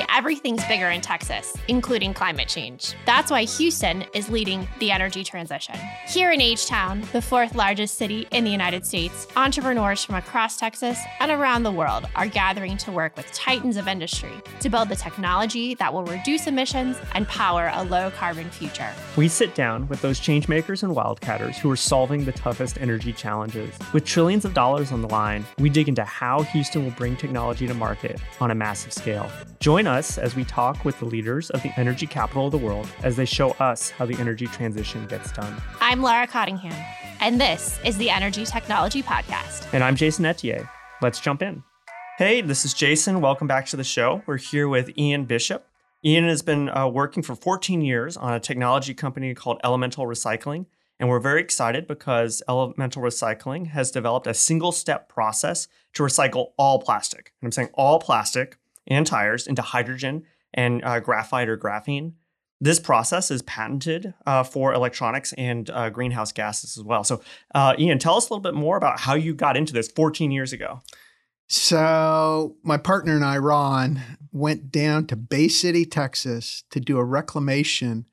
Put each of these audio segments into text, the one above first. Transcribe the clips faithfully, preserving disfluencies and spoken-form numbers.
say everything's bigger in Texas, including climate change. That's why Houston is leading the energy transition. Here in H-Town, the fourth largest city in the United States, entrepreneurs from across Texas and around the world are gathering to work with titans of industry to build the technology that will reduce emissions and power a low-carbon future. We sit down with those changemakers and wildcatters who are solving the toughest energy challenges. With trillions of dollars on the line, we dig into how Houston will bring technology to market on a massive scale. Join us as we talk with the leaders of the energy capital of the world as they show us how the energy transition gets done. I'm Lara Cottingham, and this is the Energy Technology Podcast. And I'm Jason Etier. Let's jump in. Hey, this is Jason. Welcome back to the show. We're here with Ian Bishop. Ian has been uh, working for fourteen years on a technology company called Elemental Recycling, and we're very excited because Elemental Recycling has developed a single-step process to recycle all plastic. And I'm saying all plastic and tires into hydrogen and uh, graphite or graphene. This process is patented uh, for electronics and uh, greenhouse gases as well. So uh, Ian, tell us a little bit more about how you got into this fourteen years ago. So my partner and I, Ron, went down to Bay City, Texas to do a reclamation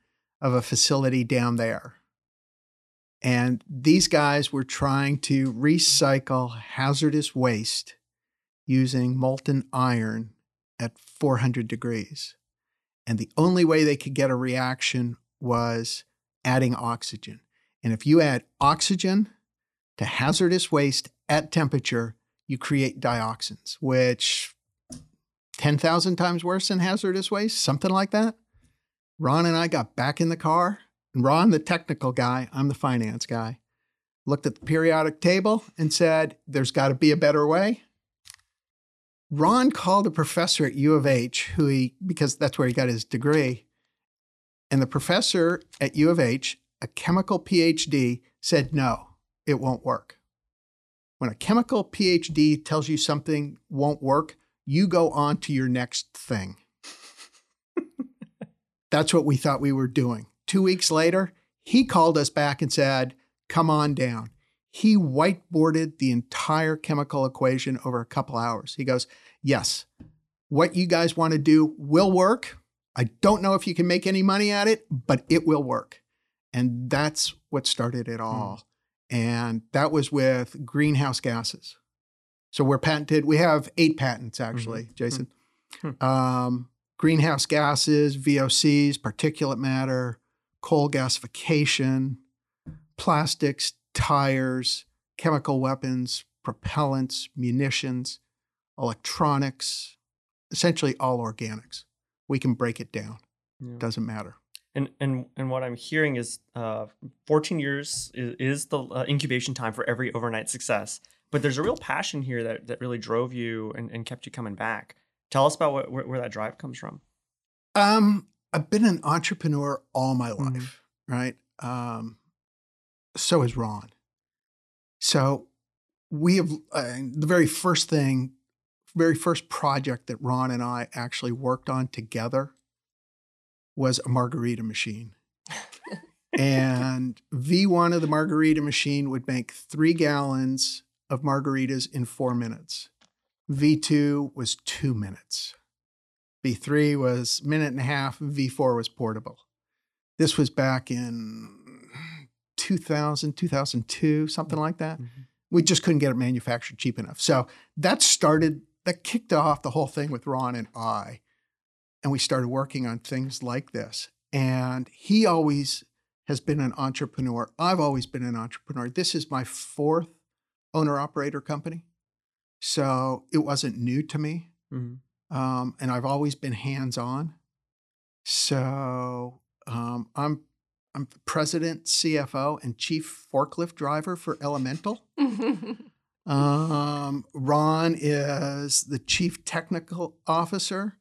of a facility down there. And these guys were trying to recycle hazardous waste using molten iron at four hundred degrees. And the only way they could get a reaction was adding oxygen. And if you add oxygen to hazardous waste at temperature, you create dioxins, which ten thousand times worse than hazardous waste, something like that. Ron and I got back in the car. Ron, the technical guy, I'm the finance guy, looked at the periodic table and said, there's got to be a better way. Ron called a professor at U of H, who he, because that's where he got his degree. And the professor at U of H, a chemical PhD, said, no, it won't work. When a chemical PhD tells you something won't work, you go on to your next thing. That's what we thought we were doing. Two weeks later, he called us back and said, come on down. He whiteboarded the entire chemical equation over a couple hours. He goes, yes, what you guys want to do will work. I don't know if you can make any money at it, but it will work. And that's what started it all. Mm. And that was with greenhouse gases. So we're patented. We have eight patents, actually, mm-hmm. Jason. Mm-hmm. Um, greenhouse gases, V O Cs, particulate matter, coal gasification, plastics, tires, chemical weapons, propellants, munitions, electronics, essentially all organics. We can break it down. Yeah. Doesn't matter. And and and what I'm hearing is uh, fourteen years is, is the uh, incubation time for every overnight success. But there's a real passion here that, that really drove you and, and kept you coming back. Tell us about what, where, where that drive comes from. Um. I've been an entrepreneur all my life, mm-hmm. right? Um, so is Ron. So we have uh, the very first thing, very first project that Ron and I actually worked on together was a margarita machine. And V one of the margarita machine would make three gallons of margaritas in four minutes. V two was two minutes. V three was minute and a half. V four was portable. This was back in two thousand, two thousand two, something like that. Mm-hmm. We just couldn't get it manufactured cheap enough. So that started, that kicked off the whole thing with Ron and I. And we started working on things like this. And he always has been an entrepreneur. I've always been an entrepreneur. This is my fourth owner-operator company. So it wasn't new to me. Mm-hmm. Um, and I've always been hands-on. So um, I'm I'm the president, C F O, and chief forklift driver for Elemental. um, Ron is the chief technical officer,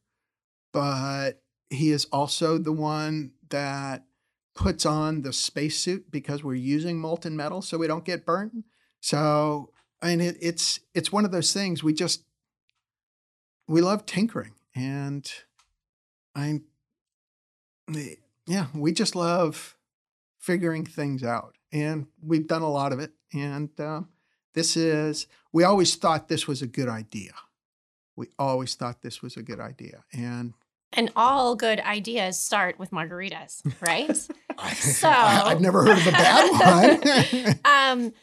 but he is also the one that puts on the spacesuit because we're using molten metal so we don't get burnt. So I mean, it, it's it's one of those things we just. We love tinkering, and I'm, yeah, we just love figuring things out, and we've done a lot of it. And um, this is, we always thought this was a good idea. We always thought this was a good idea, and And all good ideas start with margaritas, right? So I've never heard of a bad one. um,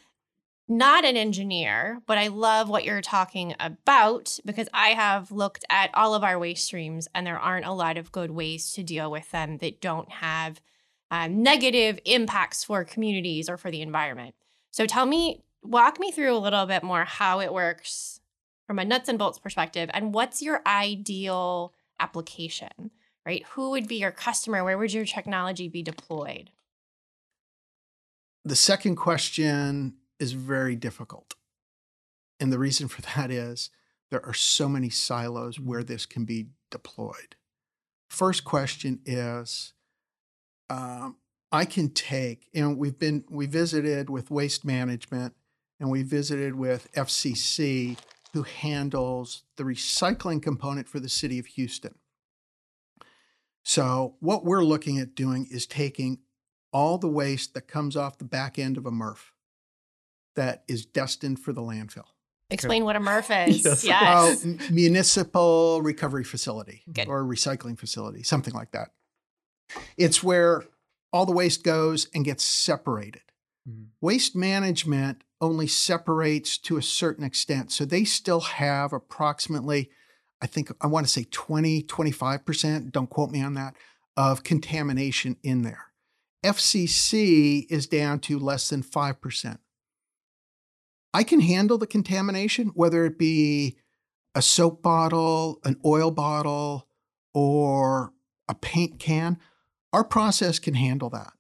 not an engineer, but I love what you're talking about because I have looked at all of our waste streams and there aren't a lot of good ways to deal with them that don't have um, negative impacts for communities or for the environment. So tell me, walk me through a little bit more how it works from a nuts and bolts perspective and what's your ideal application, right? Who would be your customer? Where would your technology be deployed? The second question is very difficult. And the reason for that is there are so many silos where this can be deployed. First question is, um, I can take, you know, we've been, we visited with Waste Management and we visited with F C C, who handles the recycling component for the city of Houston. So what we're looking at doing is taking all the waste that comes off the back end of a M R F that is destined for the landfill. Explain what a M R F is. Yes. Yes. Well, municipal recovery facility Good. Or recycling facility, something like that. It's where all the waste goes and gets separated. Mm-hmm. Waste management only separates to a certain extent. So they still have approximately, I think, I want to say twenty, twenty-five percent, don't quote me on that, of contamination in there. F C C is down to less than five percent. I can handle the contamination, whether it be a soap bottle, an oil bottle, or a paint can. Our process can handle that.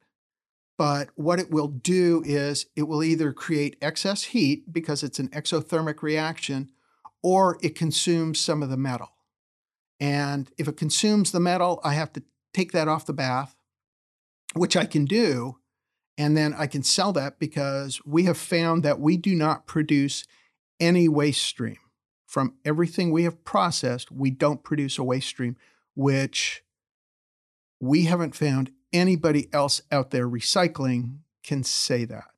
But what it will do is it will either create excess heat because it's an exothermic reaction, or it consumes some of the metal. And if it consumes the metal, I have to take that off the bath, which I can do, and then I can sell that because we have found that we do not produce any waste stream. From everything we have processed, we don't produce a waste stream, which we haven't found anybody else out there recycling can say that.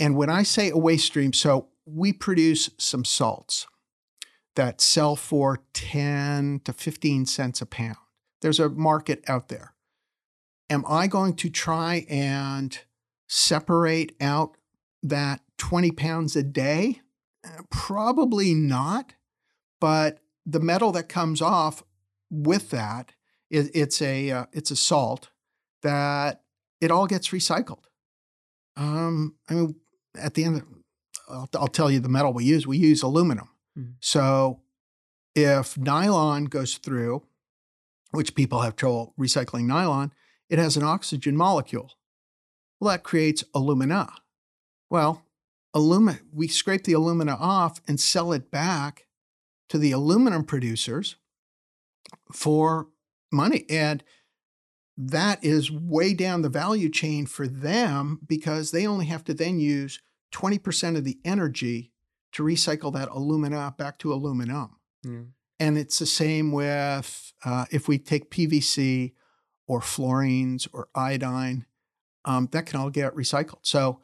And when I say a waste stream, so we produce some salts that sell for ten to fifteen cents a pound. There's a market out there. Am I going to try and separate out that twenty pounds a day? Probably not. But the metal that comes off with that, it's a uh, it's a salt that it all gets recycled. Um, I mean, at the end, of, I'll, I'll tell you the metal we use. We use aluminum. Mm-hmm. So if nylon goes through, which people have trouble recycling nylon, it has an oxygen molecule. Well, that creates alumina. Well, alumina. We scrape the alumina off and sell it back to the aluminum producers for money. And that is way down the value chain for them because they only have to then use twenty percent of the energy to recycle that alumina back to aluminum. Yeah. And it's the same with uh, if we take P V C or fluorines or iodine, um, that can all get recycled. So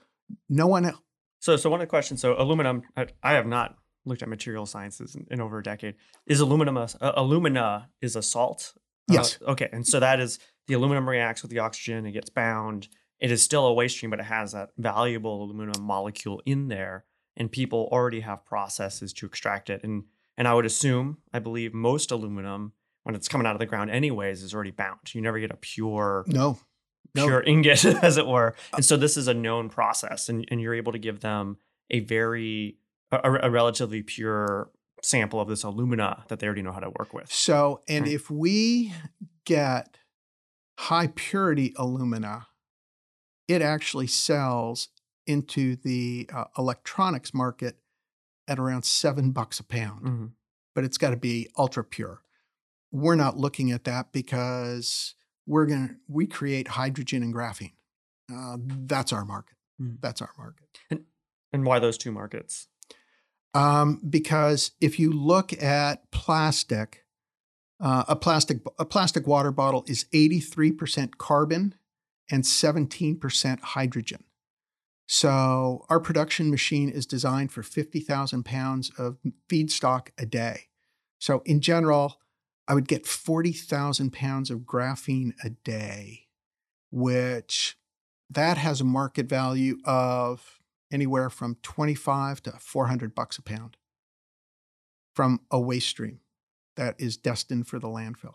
no one else. So, so one of the questions, so aluminum, I, I have not looked at material sciences in, in over a decade. Is aluminum, a, uh, alumina is a salt? Yes. Uh, okay. And so that is the aluminum reacts with the oxygen. It gets bound. It is still a waste stream, but it has that valuable aluminum molecule in there. And people already have processes to extract it. And and I would assume, I believe most aluminum, when it's coming out of the ground anyways, is already bound. You never get a pure, no, pure no. ingot, as it were. And so this is a known process. And, and you're able to give them a very, a, a relatively pure sample of this alumina that they already know how to work with. So, and right. if we get high purity alumina, it actually sells into the uh, electronics market at around seven bucks a pound, mm-hmm. but it's got to be ultra pure. We're not looking at that because we're going to, we create hydrogen and graphene. Uh, that's our market. Mm. That's our market. And, and why those two markets? Um, because if you look at plastic, uh, a plastic, a plastic water bottle is eighty-three percent carbon and seventeen percent hydrogen. So our production machine is designed for fifty thousand pounds of feedstock a day. So in general, I would get forty thousand pounds of graphene a day, which that has a market value of anywhere from twenty-five to four hundred bucks a pound from a waste stream that is destined for the landfill.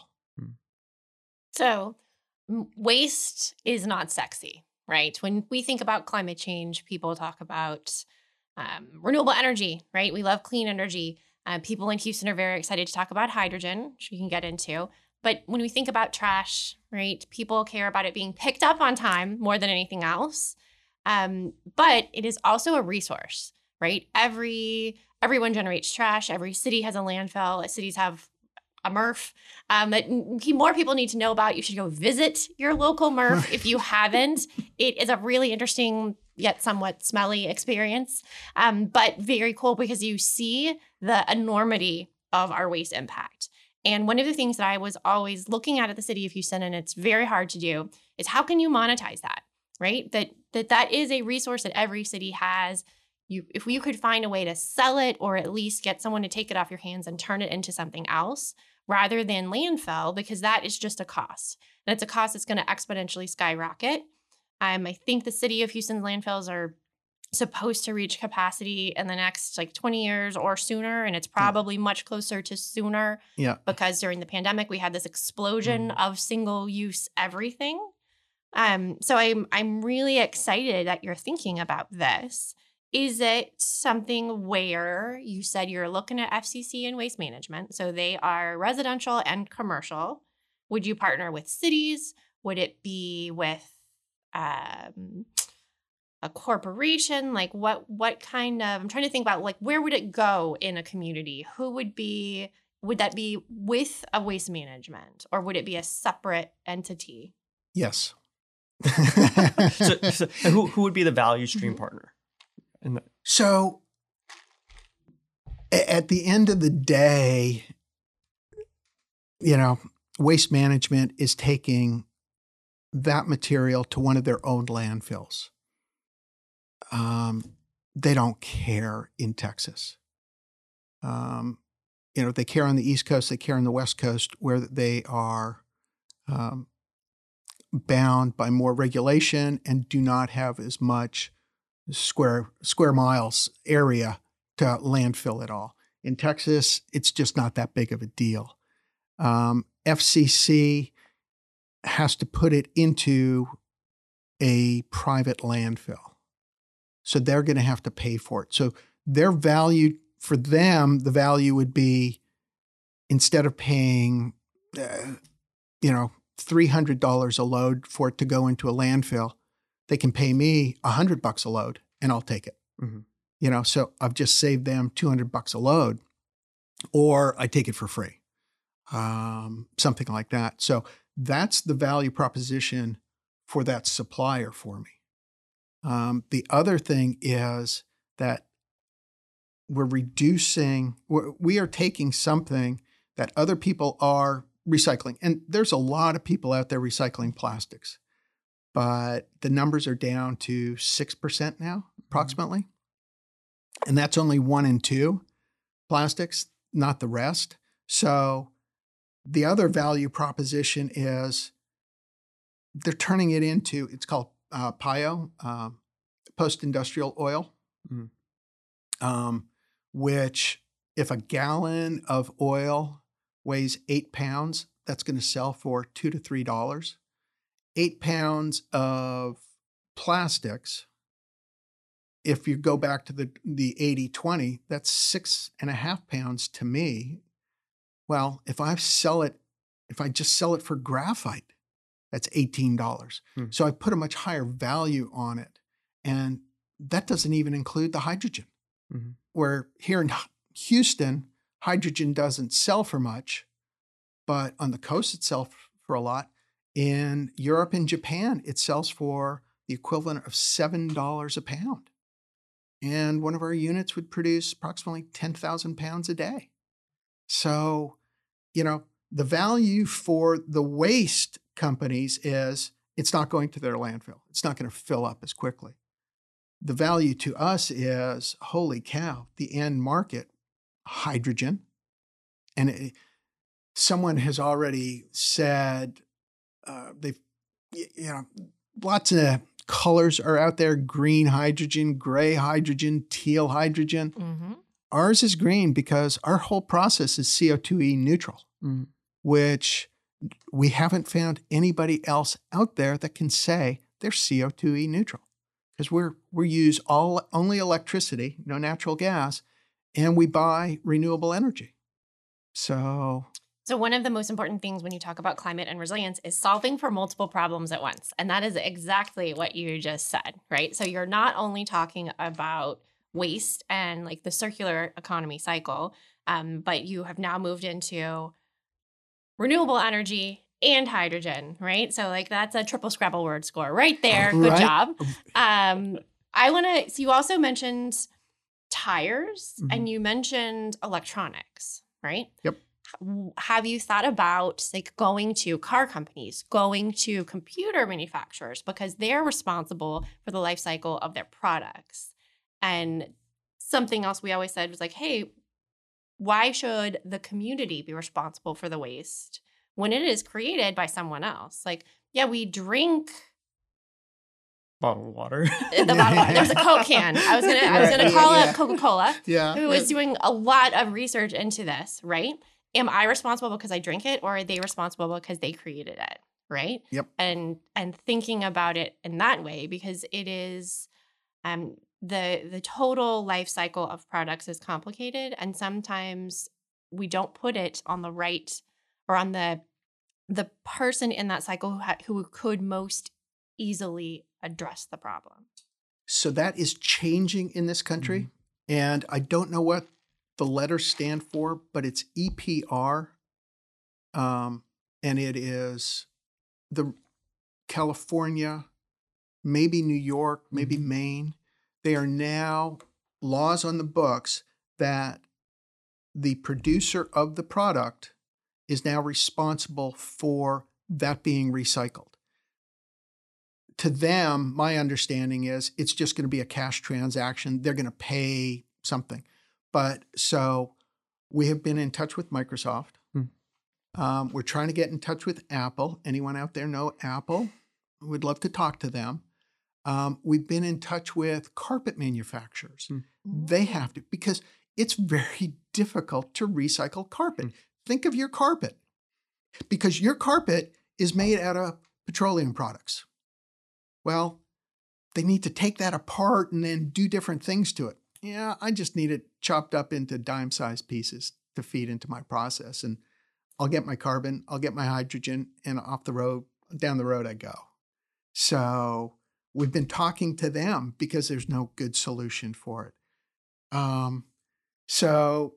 So waste is not sexy, right? When we think about climate change, people talk about um, renewable energy, right? We love clean energy. Uh, people in Houston are very excited to talk about hydrogen, which we can get into. But when we think about trash, right, people care about it being picked up on time more than anything else. Um, but it is also a resource, right? Every everyone generates trash. Every city has a landfill. Cities have a M R F um, that more people need to know about. You should go visit your local M R F if you haven't. It is a really interesting yet somewhat smelly experience, um, but very cool because you see the enormity of our waste impact. And one of the things that I was always looking at at the city of Houston, and it's very hard to do, is how can you monetize that, right? That that, that is a resource that every city has. You, if you could find a way to sell it or at least get someone to take it off your hands and turn it into something else rather than landfill, because that is just a cost. And it's a cost that's going to exponentially skyrocket. Um, I think the city of Houston's landfills are supposed to reach capacity in the next like twenty years or sooner, and it's probably yeah. much closer to sooner yeah. because during the pandemic we had this explosion mm. of single use everything. Um, so I'm I'm really excited that you're thinking about this. Is it something where you said you're looking at F C C and Waste Management, so they are residential and commercial? Would you partner with cities? Would it be with um a corporation? Like what what kind of, I'm trying to think about like where would it go in a community? Who would be, would that be with a Waste Management or would it be a separate entity? Yes. so, so who, who would be the value stream partner? In the- so at the end of the day, you know, Waste Management is taking that material to one of their own landfills. Um, they don't care in Texas. Um, you know, they care on the East Coast, they care on the West Coast, where they are um, bound by more regulation and do not have as much square square miles area to landfill at all. In Texas, it's just not that big of a deal. Um, F C C has to put it into a private landfill. So they're going to have to pay for it. So their value, for them, the value would be instead of paying, uh, you know, three hundred dollars a load for it to go into a landfill, they can pay me one hundred bucks a load and I'll take it. Mm-hmm. You know, so I've just saved them two hundred bucks a load, or I take it for free, um, something like that. So that's the value proposition for that supplier for me. Um, the other thing is that we're reducing, we're, we are taking something that other people are recycling. And there's a lot of people out there recycling plastics, but the numbers are down to six percent now, approximately. Mm-hmm. And that's only one in two plastics, not the rest. So the other value proposition is they're turning it into, it's called Uh, P I O, uh, post-industrial oil, mm. um, which if a gallon of oil weighs eight pounds, that's going to sell for two to three dollars. Eight pounds of plastics, if you go back to the the eighty twenty, that's six and a half pounds to me. Well, if I sell it, if I just sell it for graphite, that's eighteen dollars. Hmm. So I put a much higher value on it. And that doesn't even include the hydrogen. Mm-hmm. Where here in Houston, hydrogen doesn't sell for much, but on the coast it sells for a lot. In Europe and Japan, it sells for the equivalent of seven dollars a pound. And one of our units would produce approximately ten thousand pounds a day. So, you know, the value for the waste companies is it's not going to their landfill. It's not going to fill up as quickly. The value to us is, holy cow, the end market, hydrogen. And it, someone has already said uh, they've, you know, lots of colors are out there, green hydrogen, gray hydrogen, teal hydrogen. Mm-hmm. Ours is green because our whole process is C O two e neutral, mm. which we haven't found anybody else out there that can say they're C O two e neutral, because we're we use all only electricity, no natural gas, and we buy renewable energy. So So one of the most important things when you talk about climate and resilience is solving for multiple problems at once. And that is exactly what you just said, right? So you're not only talking about waste and like the circular economy cycle, um, but you have now moved into renewable energy and hydrogen, right? So like that's a triple Scrabble word score right there. Good right. job. Um, I want to, so you also mentioned tires mm-hmm. and you mentioned electronics, right? Yep. Have you thought about like going to car companies, going to computer manufacturers, because they're responsible for the life cycle of their products? And something else we always said was like, hey, why should the community be responsible for the waste when it is created by someone else? Like, yeah, we drink bottled water. The bottled water. There's a Coke can. I was gonna, I was gonna call yeah. up Coca-Cola, yeah. who is doing a lot of research into this, right? Am I responsible because I drink it, or are they responsible because they created it, right? Yep. And and thinking about it in that way, because it is um, the the total life cycle of products is complicated, and sometimes we don't put it on the right or on the the person in that cycle who ha- who could most easily address the problem. So that is changing in this country, mm-hmm. and I don't know what the letters stand for, but it's E P R, um, and it is the California, maybe New York, maybe mm-hmm. Maine. They are now laws on the books that the producer of the product is now responsible for that being recycled. To them, my understanding is it's just going to be a cash transaction. They're going to pay something. But so we have been in touch with Microsoft. Mm. Um, we're trying to get in touch with Apple. Anyone out there know Apple? We'd love to talk to them. Um, we've been in touch with carpet manufacturers. Mm. They have to, because it's very difficult to recycle carpet. Mm. Think of your carpet, because your carpet is made out of petroleum products. Well, they need to take that apart and then do different things to it. Yeah, I just need it chopped up into dime-sized pieces to feed into my process. And I'll get my carbon, I'll get my hydrogen, and off the road, down the road I go. So we've been talking to them because there's no good solution for it. Um, so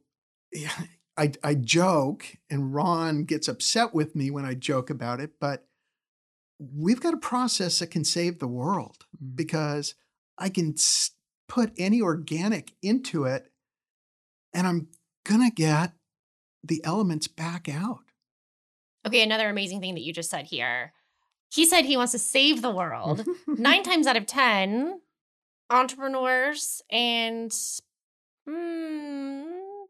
yeah, I, I joke, and Ron gets upset with me when I joke about it, but we've got a process that can save the world, because I can st- put any organic into it, and I'm going to get the elements back out. Okay, another amazing thing that you just said here. He said he wants to save the world. Nine times out of ten, entrepreneurs and mm,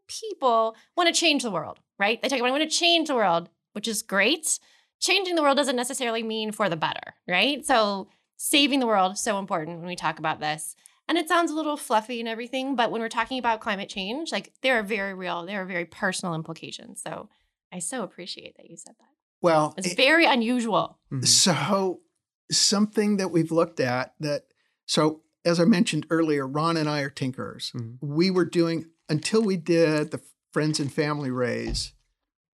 people want to change the world, right? They talk about, I want to change the world, which is great. Changing the world doesn't necessarily mean for the better, right? So saving the world is so important when we talk about this. And it sounds a little fluffy and everything, but when we're talking about climate change, like there are very real, there are very personal implications. So I so appreciate that you said that. Well, it's it, very unusual. Mm-hmm. So something that we've looked at that, so as I mentioned earlier, Ron and I are tinkerers. Mm-hmm. We were doing, until we did the Friends and Family Raise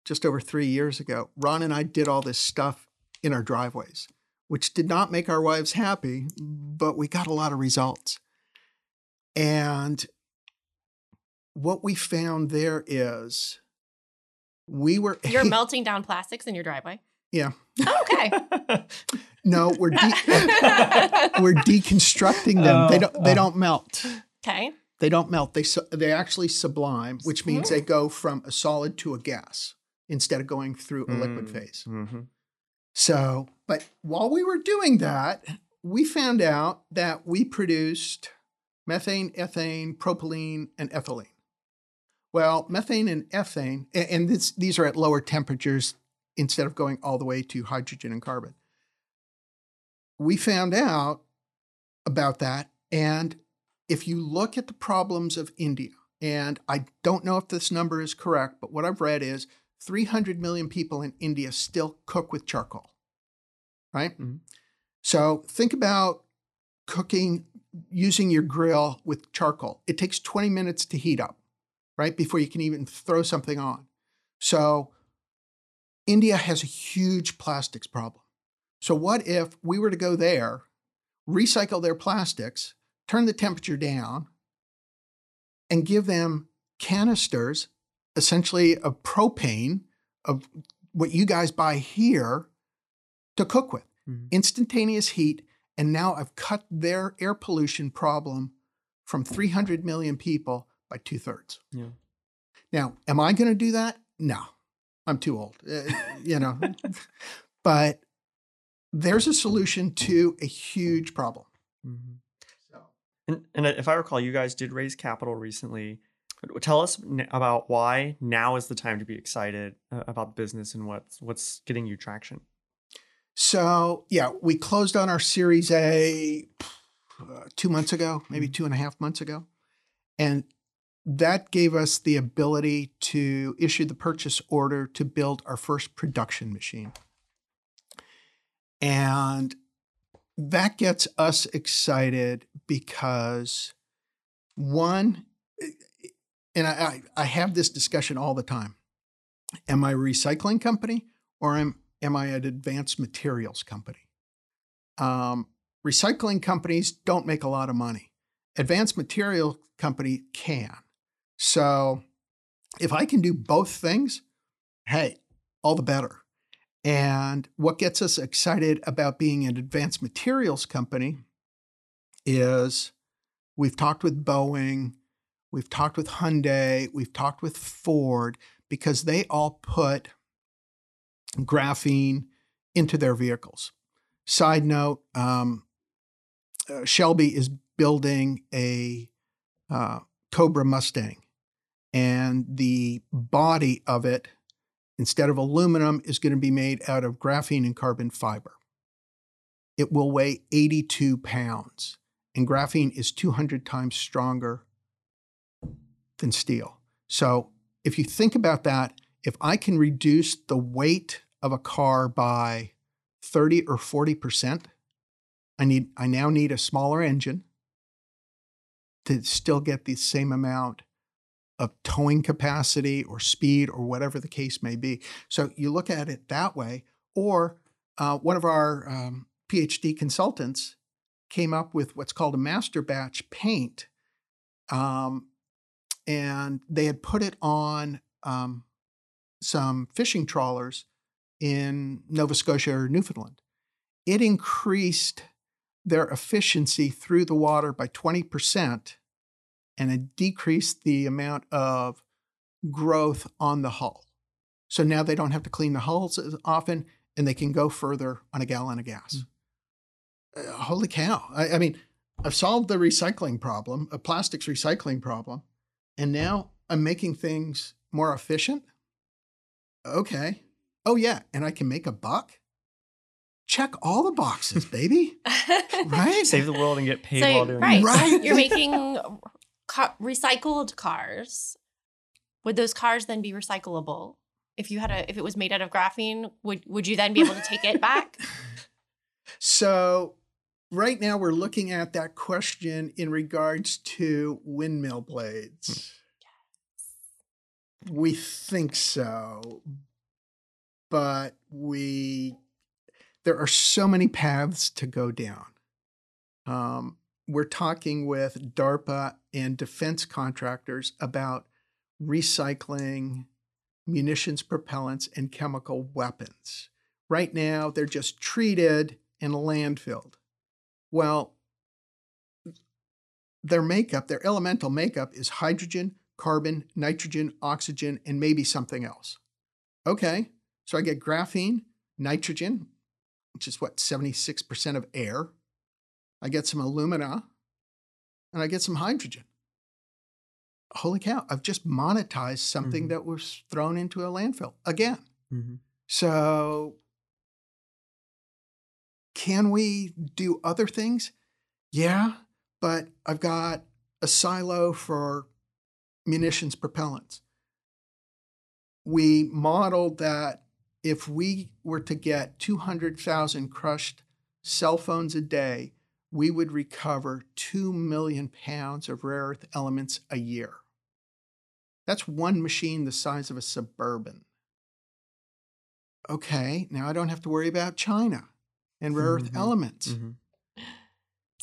just over three years ago, Ron and I did all this stuff in our driveways, which did not make our wives happy, but we got a lot of results. And what we found there is we were... You're melting down plastics in your driveway? Yeah. Oh, okay. No, we're de- we're deconstructing them. Oh, they don't they oh. don't melt. Okay. They don't melt. They su- they actually sublime, which means mm. they go from a solid to a gas instead of going through a mm. liquid phase. Mm-hmm. So, but while we were doing that, we found out that we produced methane, ethane, propylene, and ethylene, Well, methane and ethane, and this, these are at lower temperatures instead of going all the way to hydrogen and carbon. We found out about that, and if you look at the problems of India, and I don't know if this number is correct, but what I've read is three hundred million people in India still cook with charcoal, right? Mm-hmm. So think about cooking, using your grill with charcoal. It takes twenty minutes to heat up, right, before you can even throw something on. So India has a huge plastics problem. So what if we were to go there, recycle their plastics, turn the temperature down, and give them canisters, essentially of propane, of what you guys buy here, to cook with. Mm-hmm. Instantaneous heat, and now I've cut their air pollution problem from three hundred million people by two-thirds. Yeah. Now, am I going to do that? No, I'm too old, uh, you know. But there's a solution to a huge problem. Mm-hmm. And, and if I recall, you guys did raise capital recently. Tell us n- about why now is the time to be excited uh, about business and what's, what's getting you traction. So, yeah, we closed on our Series A uh, two months ago, maybe two and a half months ago. And that gave us the ability to issue the purchase order to build our first production machine. And that gets us excited because, one, and I, I have this discussion all the time, am I a recycling company or am, am I an advanced materials company? Um, recycling companies don't make a lot of money. Advanced material company can. So if I can do both things, hey, all the better. And what gets us excited about being an advanced materials company is we've talked with Boeing, we've talked with Hyundai, we've talked with Ford, because they all put graphene into their vehicles. Side note, um, uh, Shelby is building a uh, Cobra Mustang, and the body of it, instead of aluminum, is going to be made out of graphene and carbon fiber. It will weigh eighty-two pounds, and graphene is two hundred times stronger than steel. So if you think about that, if I can reduce the weight of a car by thirty or forty percent, I need I now need a smaller engine to still get the same amount of towing capacity or speed or whatever the case may be. So you look at it that way. Or uh, one of our um, PhD consultants came up with what's called a master batch paint. Um, and they had put it on um, some fishing trawlers in Nova Scotia or Newfoundland. It increased their efficiency through the water by twenty percent, and it decreased the amount of growth on the hull. So now they don't have to clean the hulls as often, and they can go further on a gallon of gas. Mm. Uh, holy cow. I, I mean, I've solved the recycling problem, a plastics recycling problem, and now I'm making things more efficient? Okay. Oh, yeah, and I can make a buck? Check all the boxes, baby. Right? Save the world and get paid so, while doing right. it. Right. You're making... Ca- recycled cars. Would those cars then be recyclable? If you had a, if it was made out of graphene, would would you then be able to take it back? So, right now we're looking at that question in regards to windmill blades. Yes. We think so, but we there are so many paths to go down. Um. We're talking with DARPA and defense contractors about recycling munitions, propellants, and chemical weapons. Right now, they're just treated and landfilled. Well, their makeup, their elemental makeup is hydrogen, carbon, nitrogen, oxygen, and maybe something else. Okay, so I get graphene, nitrogen, which is what, seventy-six percent of air. I get some alumina, and I get some hydrogen. holy cow, I've just monetized something mm-hmm. that was thrown into a landfill again. Mm-hmm. So can we do other things? Yeah, but I've got a silo for munitions propellants. We modeled that if we were to get two hundred thousand crushed cell phones a day, we would recover two million pounds of rare earth elements a year. That's one machine the size of a Suburban. Okay, now I don't have to worry about China and rare mm-hmm. earth elements. Mm-hmm.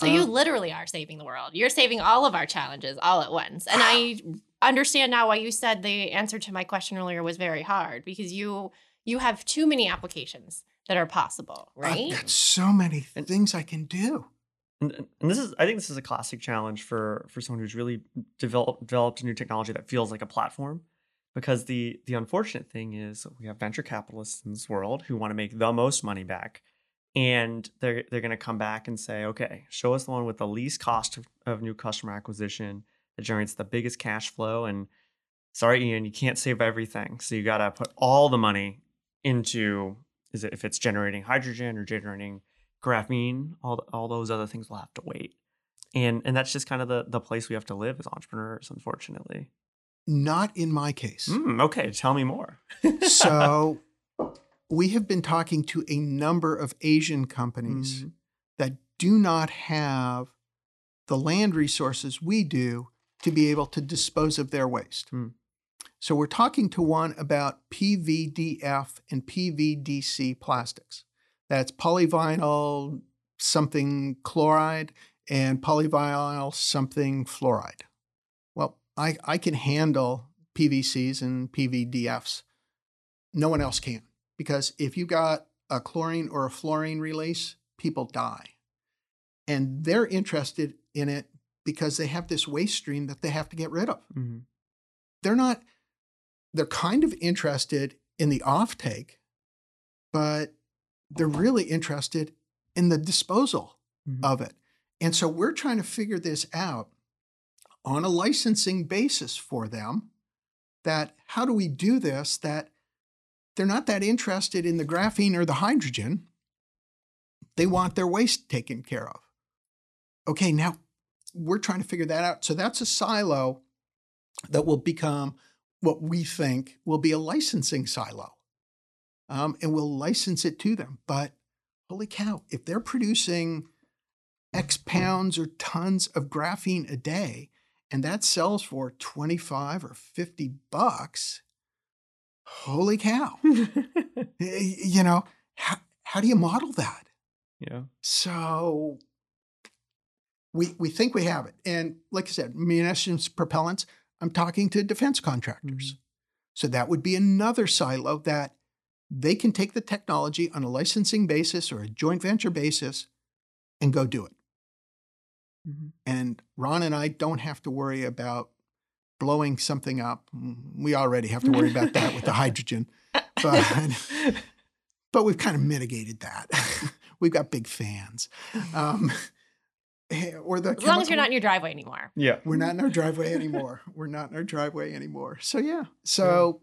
So uh, you literally are saving the world. You're saving all of our challenges all at once. And I understand now why you said the answer to my question earlier was very hard, because you you have too many applications that are possible, right? I've got so many things I can do. And, and this is, I think this is a classic challenge for, for someone who's really developed developed a new technology that feels like a platform. Because the the unfortunate thing is we have venture capitalists in this world who want to make the most money back. And they're, they're going to come back and say, okay, show us the one with the least cost of, of new customer acquisition that generates the biggest cash flow. And sorry, Ian, you can't save everything. So you got to put all the money into, is it if it's generating hydrogen or generating graphene, all, all those other things will have to wait. And and that's just kind of the, the place we have to live as entrepreneurs, unfortunately. Not in my case. Mm, okay, tell me more. So we have been talking to a number of Asian companies mm-hmm. that do not have the land resources we do to be able to dispose of their waste. Mm. So we're talking to one about P V D F and P V D C plastics. That's polyvinyl something chloride and polyvinyl something fluoride. Well, I, I can handle P V Cs and P V D Fs. No one else can. Because if you got a chlorine or a fluorine release, people die. And they're interested in it because they have this waste stream that they have to get rid of. Mm-hmm. They're not, they're kind of interested in the offtake, but they're really interested in the disposal mm-hmm. of it. And so we're trying to figure this out on a licensing basis for them, that how do we do this that they're not that interested in the graphene or the hydrogen. They want their waste taken care of. Okay, now we're trying to figure that out. So that's a silo that will become what we think will be a licensing silo. Um, and we'll license it to them. But holy cow, if they're producing X pounds or tons of graphene a day, and that sells for twenty-five or fifty bucks, holy cow. You know, how, how do you model that? Yeah. So we we think we have it. And like I said, munitions propellants, I'm talking to defense contractors. Mm-hmm. So that would be another silo that they can take the technology on a licensing basis or a joint venture basis and go do it. Mm-hmm. And Ron and I don't have to worry about blowing something up. We already have to worry about that with the hydrogen. But, but we've kind of mitigated that. We've got big fans. Um, or the as long as you're not in your driveway anymore. Yeah. We're not in our driveway anymore. We're not in our driveway anymore. So, yeah. So,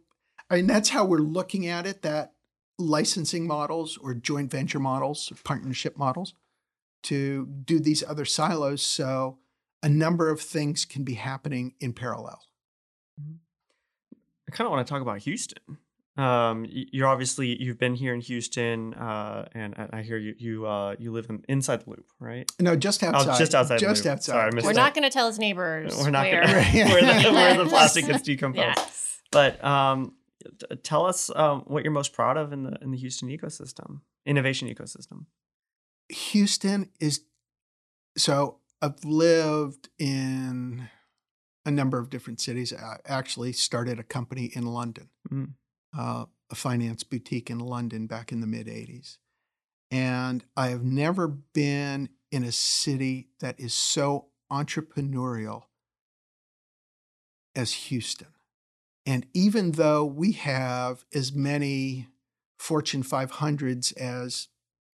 I mean, that's how we're looking at it, that licensing models or joint venture models, partnership models, to do these other silos. So a number of things can be happening in parallel. I kind of want to talk about Houston. Um, you're obviously, you've been here in Houston, uh, and I hear you you uh, you live in, inside the loop, right? No, just outside. Oh, just outside just the loop. Outside. Sorry, I missed We're that. Not going to tell his neighbors We're not where, gonna, where, the, where the plastic gets decomposed. Yes. But um, t- tell us um, what you're most proud of in the in the Houston ecosystem, innovation ecosystem. Houston is, so I've lived in a number of different cities. I actually started a company in London, mm. uh, a finance boutique in London back in the mid eighties. And I have never been in a city that is so entrepreneurial as Houston. And even though we have as many Fortune five hundreds as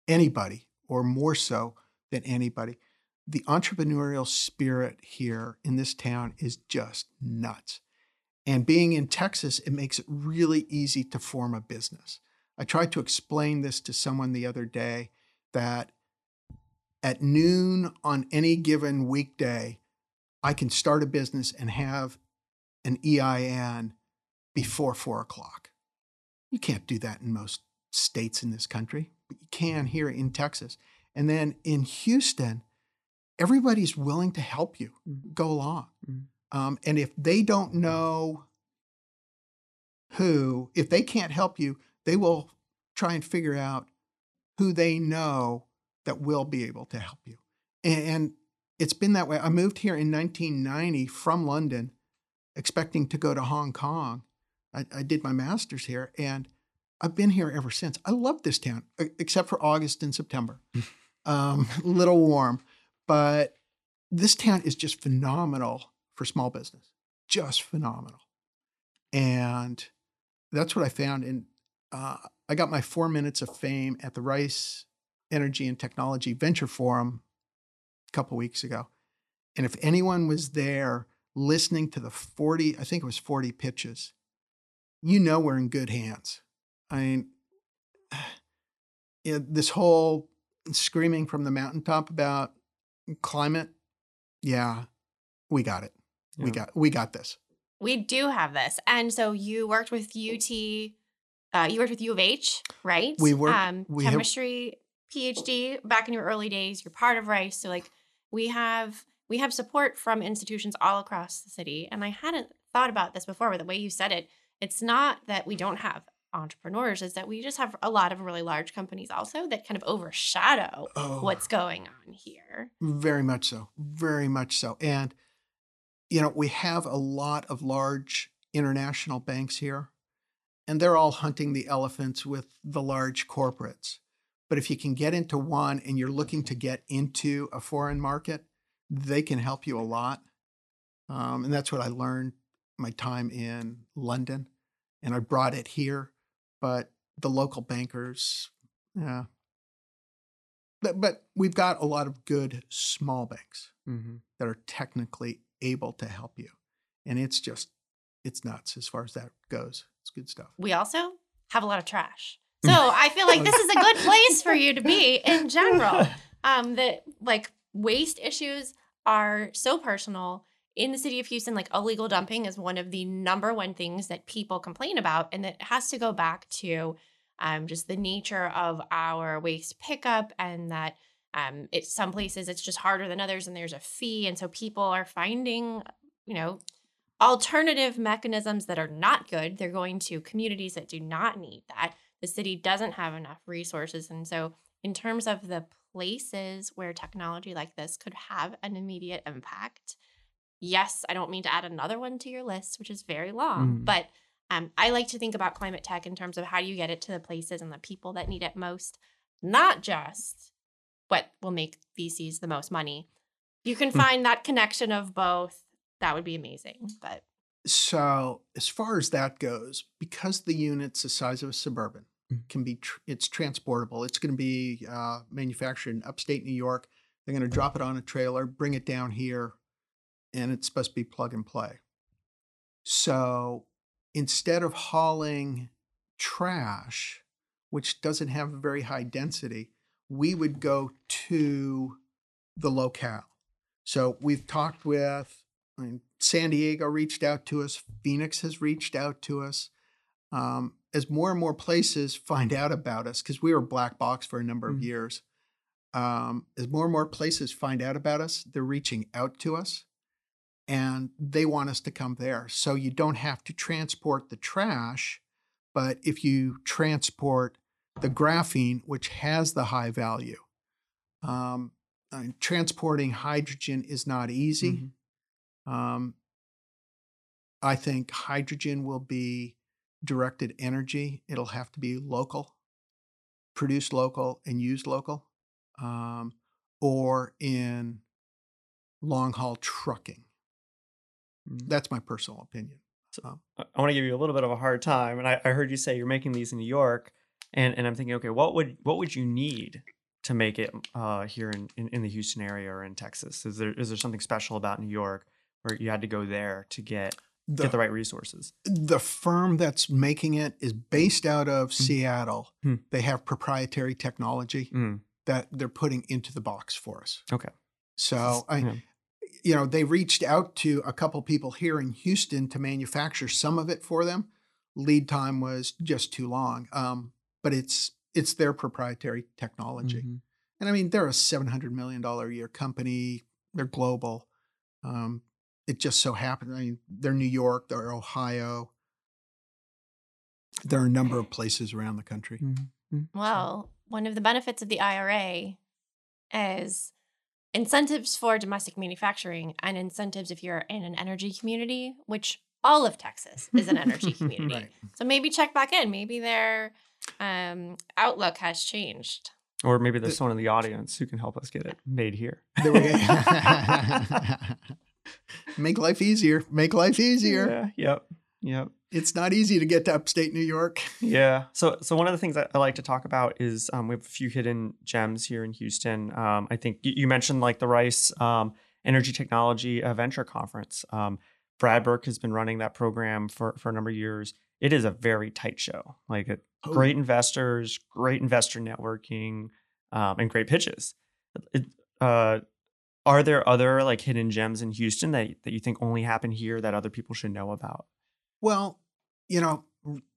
anybody, or more so than anybody, the entrepreneurial spirit here in this town is just nuts. And being in Texas, it makes it really easy to form a business. I tried to explain this to someone the other day that at noon on any given weekday, I can start a business and have an E I N before four o'clock. You can't do that in most states in this country, but you can here in Texas. And then in Houston, everybody's willing to help you go along. Mm-hmm. Um, and if they don't know who, if they can't help you, they will try and figure out who they know that will be able to help you. And, and it's been that way. I moved here in nineteen ninety from London, expecting to go to Hong Kong. I, I did my master's here, and I've been here ever since. I love this town, except for August and September. um, a little warm. But this town is just phenomenal for small business, just phenomenal. And that's what I found. And uh, I got my four minutes of fame at the Rice Energy and Technology Venture Forum a couple weeks ago. And if anyone was there listening to the forty, I think it was forty pitches, you know we're in good hands. I mean, you know, this whole screaming from the mountaintop about climate, yeah, we got it. Yeah. We got we got this. We do have this. And so you worked with U T, uh, you worked with U of H, right? We worked. Um, we chemistry, have, PhD, back in your early days, you're part of Rice. So like we have, we have support from institutions all across the city. And I hadn't thought about this before, but the way you said it, it's not that we don't have entrepreneurs, is that we just have a lot of really large companies also that kind of overshadow oh, what's going on here. Very much so. Very much so. And, you know, we have a lot of large international banks here, and they're all hunting the elephants with the large corporates. But if you can get into one and you're looking to get into a foreign market, they can help you a lot. Um, and that's what I learned my time in London, and I brought it here. But the local bankers, yeah. But, but we've got a lot of good small banks mm-hmm. that are technically able to help you. And it's just, it's nuts as far as that goes. It's good stuff. We also have a lot of trash. So I feel like this is a good place for you to be in general. Um, that like waste issues are so personal. In the city of Houston, like illegal dumping is one of the number one things that people complain about, and that has to go back to um, just the nature of our waste pickup, and that um, it's some places it's just harder than others, and there's a fee, and so people are finding, you know, alternative mechanisms that are not good. They're going to communities that do not need that. The city doesn't have enough resources, and so in terms of the places where technology like this could have an immediate impact. Yes, I don't mean to add another one to your list, which is very long, mm. but um, I like to think about climate tech in terms of how do you get it to the places and the people that need it most, not just what will make V Cs the most money. You can find mm. that connection of both. That would be amazing. But so as far as that goes, because the unit's the size of a Suburban, mm. can be tr- it's transportable. It's going to be uh, manufactured in upstate New York. They're going to drop it on a trailer, bring it down here. And it's supposed to be plug and play. So instead of hauling trash, which doesn't have a very high density, we would go to the locale. So we've talked with, I mean, San Diego reached out to us. Phoenix has reached out to us. Um, as more and more places find out about us, because we were black box for a number mm-hmm. of years, um, as more and more places find out about us, they're reaching out to us. And they want us to come there. So you don't have to transport the trash, but if you transport the graphene, which has the high value, um, transporting hydrogen is not easy. Mm-hmm. Um, I think hydrogen will be directed energy. It'll have to be local, produced local and used local, um, or in long haul trucking. That's my personal opinion. So I want to give you a little bit of a hard time. And I, I heard you say you're making these in New York, and, and I'm thinking, okay, what would what would you need to make it uh, here in, in, in the Houston area or in Texas? Is there is there something special about New York where you had to go there to get the, get the right resources? The firm that's making it is based out of mm. Seattle. Mm. They have proprietary technology mm. that they're putting into the box for us. Okay. So I, yeah. you know, they reached out to a couple people here in Houston to manufacture some of it for them. Lead time was just too long, um, but it's it's their proprietary technology. Mm-hmm. And I mean, they're a seven hundred million dollars a year company. They're global. Um, it just so happens, I mean, they're New York, they're Ohio. There are a number of places around the country. Mm-hmm. Well, so. One of the benefits of the I R A is incentives for domestic manufacturing and incentives if you're in an energy community, which all of Texas is an energy community. Right. So maybe check back in. Maybe their um, outlook has changed. Or maybe there's the, someone in the audience who can help us get it made here. Make life easier. Make life easier. Yeah, yep. Yep. It's not easy to get to upstate New York. Yeah. So so one of the things that I like to talk about is um, we have a few hidden gems here in Houston. Um, I think you, you mentioned like the Rice um, Energy Technology uh, Venture Conference. Um, Brad Burke has been running that program for, for a number of years. It is a very tight show. Like it, oh. great investors, great investor networking, um, and great pitches. It, uh, are there other like hidden gems in Houston that, that you think only happen here that other people should know about? Well, you know,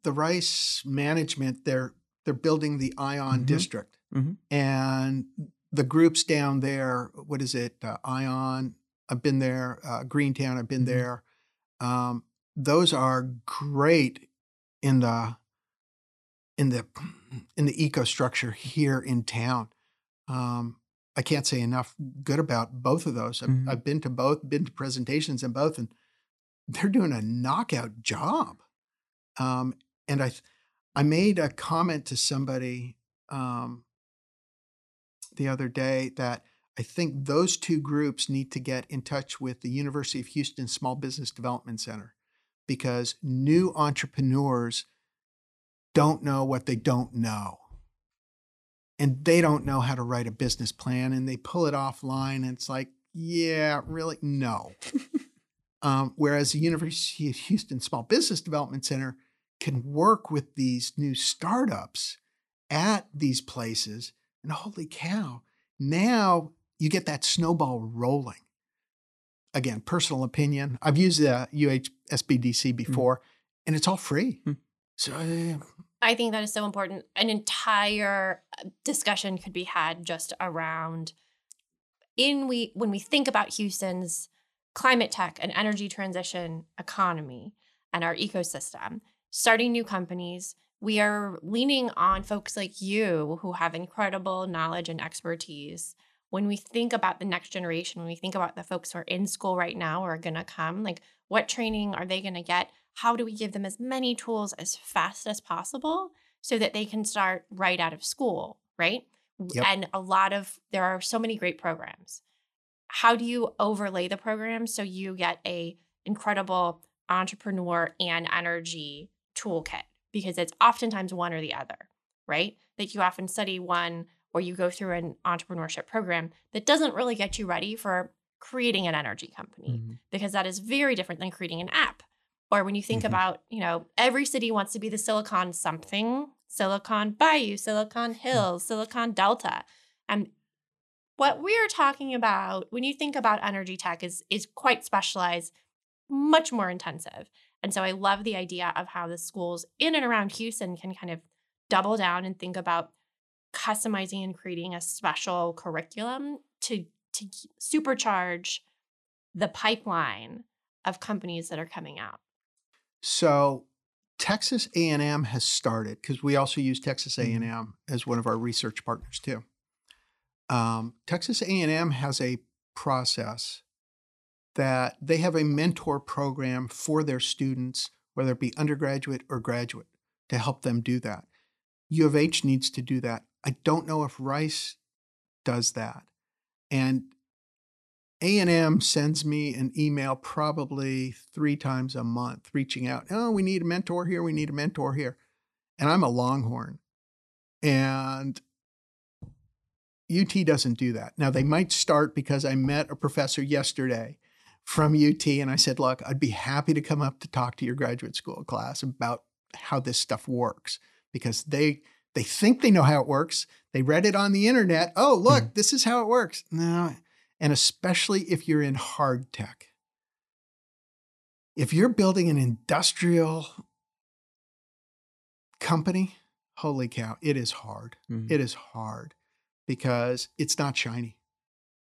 the Rice management, they're they're building the ION mm-hmm. district. Mm-hmm. And the groups down there, what is it? Uh, ION, I've been there. Uh, Greentown, I've been mm-hmm. there. Um, those are great in the in the in the eco structure here in town. Um, I can't say enough good about both of those. I've, mm-hmm. I've been to both, been to presentations in both, and they're doing a knockout job. Um, and I, I made a comment to somebody um, the other day that I think those two groups need to get in touch with the University of Houston Small Business Development Center, because new entrepreneurs don't know what they don't know. And they don't know how to write a business plan, and they pull it offline, and it's like, yeah, really? No. Um, whereas the University of Houston Small Business Development Center can work with these new startups at these places. And holy cow, now you get that snowball rolling. Again, personal opinion. I've used the U H S B D C before, mm. and it's all free. Mm. So uh, I think that is so important. An entire discussion could be had just around in we when we think about Houston's climate tech and energy transition economy and our ecosystem, starting new companies, we are leaning on folks like you who have incredible knowledge and expertise. When we think about the next generation, when we think about the folks who are in school right now or are going to come, like what training are they going to get? How do we give them as many tools as fast as possible so that they can start right out of school, right? Yep. And a lot of, there are so many great programs. How do you overlay the program so you get a incredible entrepreneur and energy toolkit? Because it's oftentimes one or the other, right? Like you often study one or you go through an entrepreneurship program that doesn't really get you ready for creating an energy company, mm-hmm. because that is very different than creating an app. Or when you think mm-hmm. about, you know, every city wants to be the Silicon something, Silicon Bayou, Silicon Hills, mm-hmm. Silicon Delta. And what we're talking about when you think about energy tech is is quite specialized, much more intensive. And so I love the idea of how the schools in and around Houston can kind of double down and think about customizing and creating a special curriculum to, to supercharge the pipeline of companies that are coming out. So Texas A and M has started, because we also use Texas A and M as one of our research partners too. Um, Texas A and M has a process that they have a mentor program for their students, whether it be undergraduate or graduate, to help them do that. U of H needs to do that. I don't know if Rice does that. And A and M sends me an email probably three times a month reaching out, oh, we need a mentor here, we need a mentor here. And I'm a Longhorn. And U T doesn't do that. Now, they might start, because I met a professor yesterday from U T, and I said, look, I'd be happy to come up to talk to your graduate school class about how this stuff works, because they they think they know how it works. They read it on the internet. Oh, look, mm-hmm. this is how it works. No, and especially if you're in hard tech. If you're building an industrial company, holy cow, it is hard. Mm-hmm. It is hard because it's not shiny.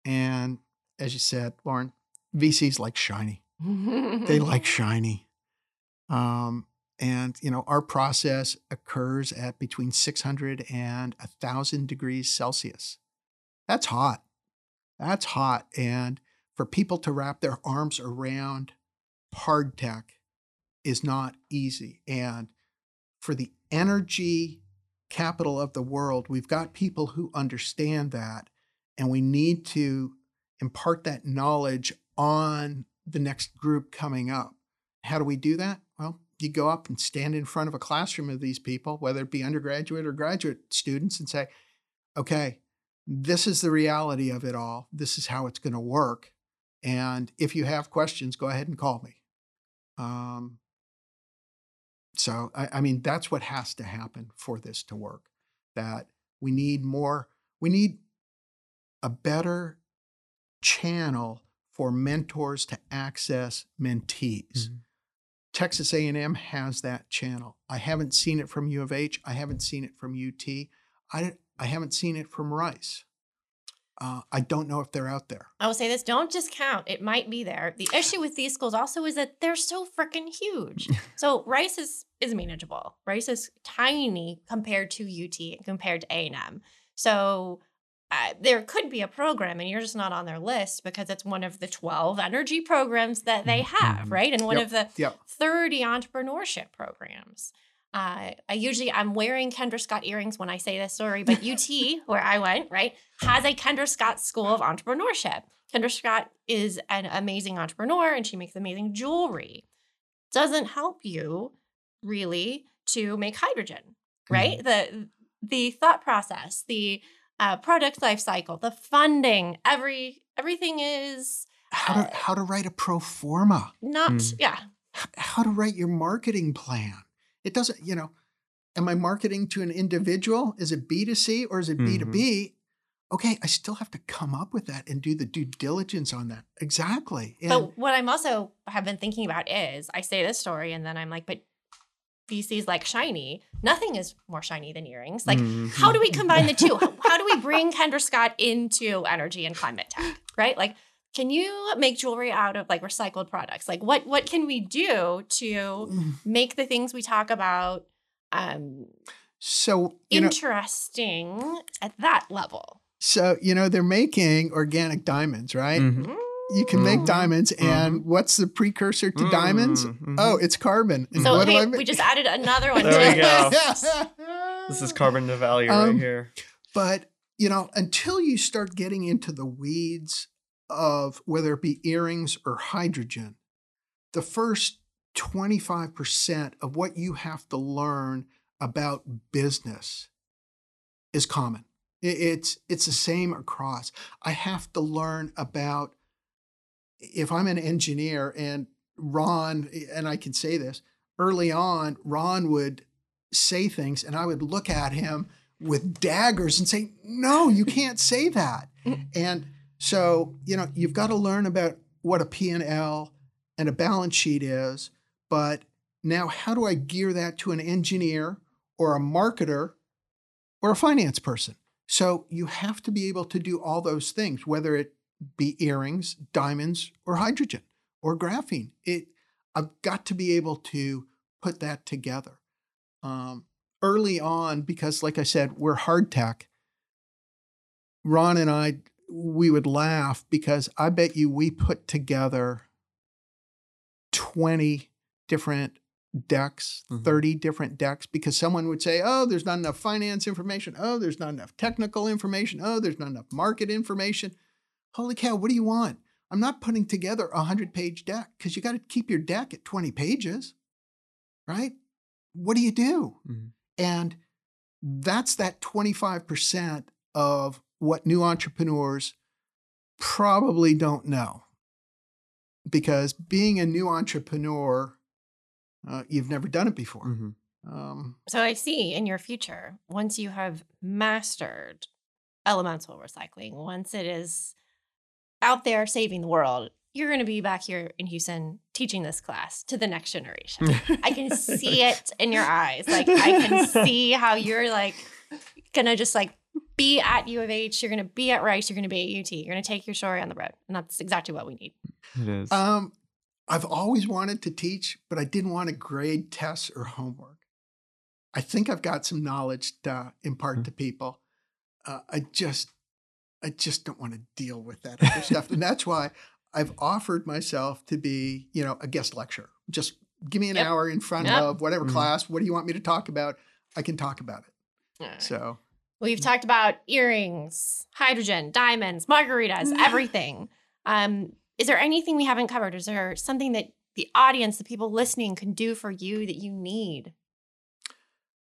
And as you said, Lauren, V Cs like shiny. They like shiny. Um, and, you know, our process occurs at between six hundred and one thousand degrees Celsius. That's hot. That's hot. And for people to wrap their arms around hard tech is not easy. And for the energy capital of the world, we've got people who understand that, and we need to impart that knowledge on the next group coming up. How do we do that? Well, you go up and stand in front of a classroom of these people, whether it be undergraduate or graduate students, and say, okay, this is the reality of it all. This is how it's going to work. And if you have questions, go ahead and call me. Um, so, I, I mean, that's what has to happen for this to work, that we need more, we need a better channel for mentors to access mentees. Mm-hmm. Texas A and M has that channel. I haven't seen it from U of H. I haven't seen it from U T. I, I haven't seen it from Rice. Uh, I don't know if they're out there. I will say this. Don't discount. It might be there. The issue with these schools also is that they're so freaking huge. So Rice is, is manageable. Rice is tiny compared to U T and compared to A and M. So uh, there could be a program and you're just not on their list because it's one of the twelve energy programs that they have, mm-hmm. right? And one yep. of the yep. thirty entrepreneurship programs. Uh, I usually, I'm wearing Kendra Scott earrings when I say this story, but U T, where I went, right, has a Kendra Scott School of Entrepreneurship. Kendra Scott is an amazing entrepreneur and she makes amazing jewelry. Doesn't help you really to make hydrogen, right? Mm-hmm. The the thought process, the uh, product life cycle, the funding, every everything is how to, uh, how to write a pro forma. Not mm. yeah. How to write your marketing plan. It doesn't, you know, am I marketing to an individual? Is it B two C or is it mm-hmm. B two B? Okay, I still have to come up with that and do the due diligence on that. Exactly. And but what I'm also have been thinking about is I say this story and then I'm like, but V C's like shiny. Nothing is more shiny than earrings. Like, mm-hmm. how do we combine the two? How do we bring Kendra Scott into energy and climate tech, right? Like, can you make jewelry out of like recycled products? Like what what can we do to make the things we talk about um, so interesting know, at that level? So, you know, they're making organic diamonds, right? Mm-hmm. You can mm-hmm. make diamonds. Mm-hmm. And what's the precursor to mm-hmm. diamonds? Mm-hmm. Oh, it's carbon. And so what hey, do I make? We just added another one. There we go. This is carbon to value um, right here. But, you know, until you start getting into the weeds of whether it be earrings or hydrogen, the first twenty-five percent of what you have to learn about business is common. It's, it's the same across. I have to learn about, if I'm an engineer and Ron, and I can say this, early on, Ron would say things and I would look at him with daggers and say, no, you can't say that. And so, you know, you've got to learn about what a P and L and a balance sheet is, but now how do I gear that to an engineer or a marketer or a finance person? So you have to be able to do all those things, whether it be earrings, diamonds, or hydrogen, or graphene. It, I've got to be able to put that together um, early on, because like I said, we're hard tech. Ron and I, we would laugh because I bet you we put together twenty different decks, mm-hmm. thirty different decks, because someone would say, oh, there's not enough finance information. Oh, there's not enough technical information. Oh, there's not enough market information. Holy cow, what do you want? I'm not putting together a hundred page deck because you got to keep your deck at twenty pages, right? What do you do? Mm-hmm. And that's that twenty-five percent of what new entrepreneurs probably don't know. Because being a new entrepreneur, uh, you've never done it before. Mm-hmm. Um, so I see in your future, once you have mastered elemental recycling, once it is out there saving the world, you're going to be back here in Houston teaching this class to the next generation. I can see it in your eyes. Like, I can see how you're like going to just like be at U of H. You're going to be at Rice. You're going to be at U T. You're going to take your story on the road. And that's exactly what we need. It is. Um, I've always wanted to teach, but I didn't want to grade tests or homework. I think I've got some knowledge to impart mm-hmm. to people. Uh, I just, I just don't want to deal with that other stuff. And that's why I've offered myself to be, you know, a guest lecturer. Just give me an yep. hour in front yep. of whatever mm-hmm. class. What do you want me to talk about? I can talk about it. Right. So. We've talked about earrings, hydrogen, diamonds, margaritas, everything. Um, is there anything we haven't covered? Is there something that the audience, the people listening can do for you that you need?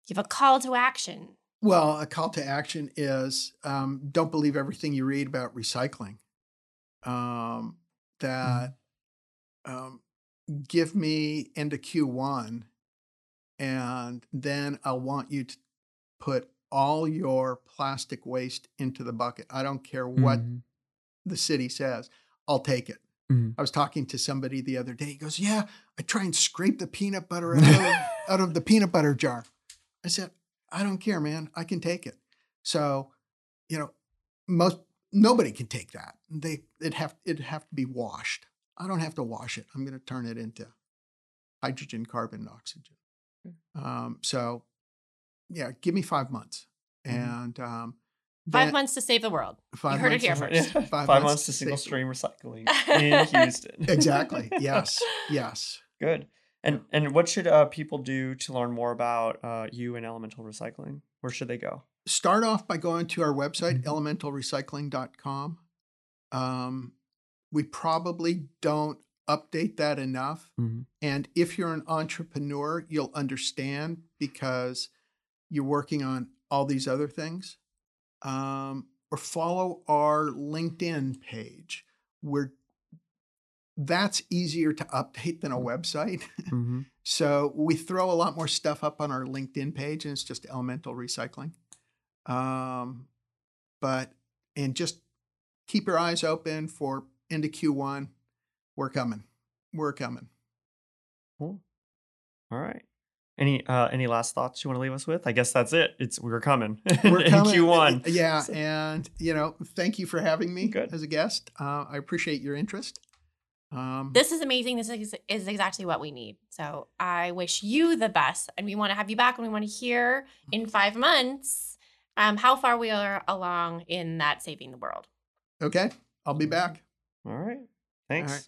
Give a call to action. Well, a call to action is um, don't believe everything you read about recycling. Um, that um, give me into Q one, and then I'll want you to put all your plastic waste into the bucket. I don't care what mm-hmm. the city says. I'll take it. Mm-hmm. I was talking to somebody the other day. He goes, yeah, I try and scrape the peanut butter out of, out of the peanut butter jar. I said, I don't care, man. I can take it. So, you know, most nobody can take that. They it have it'd have to be washed. I don't have to wash it. I'm going to turn it into hydrogen, carbon, and oxygen. Mm-hmm. Um, so, yeah, give me five months and um, five then, months to save the world. You heard it here first. Five, five months, months to single stream recycling in Houston. Exactly. Yes. Yes. Good. And and what should uh, people do to learn more about uh, you and Elemental Recycling? Where should they go? Start off by going to our website, elemental recycling dot com. Um, we probably don't update that enough. Mm-hmm. And if you're an entrepreneur, you'll understand because you're working on all these other things. Um, or follow our LinkedIn page where that's easier to update than a website. Mm-hmm. So we throw a lot more stuff up on our LinkedIn page, and it's just Elemental Recycling. Um, but, and just keep your eyes open for into Q one. We're coming. We're coming. Cool. All right. Any uh, any last thoughts you want to leave us with? I guess that's it. It's we're coming. We're coming. In Q one. Yeah, so. And you know, thank you for having me Good. As a guest. Uh, I appreciate your interest. Um, this is amazing. This is, is exactly what we need. So I wish you the best, and we want to have you back, and we want to hear in five months um, how far we are along in that saving the world. Okay, I'll be back. All right. Thanks. All right.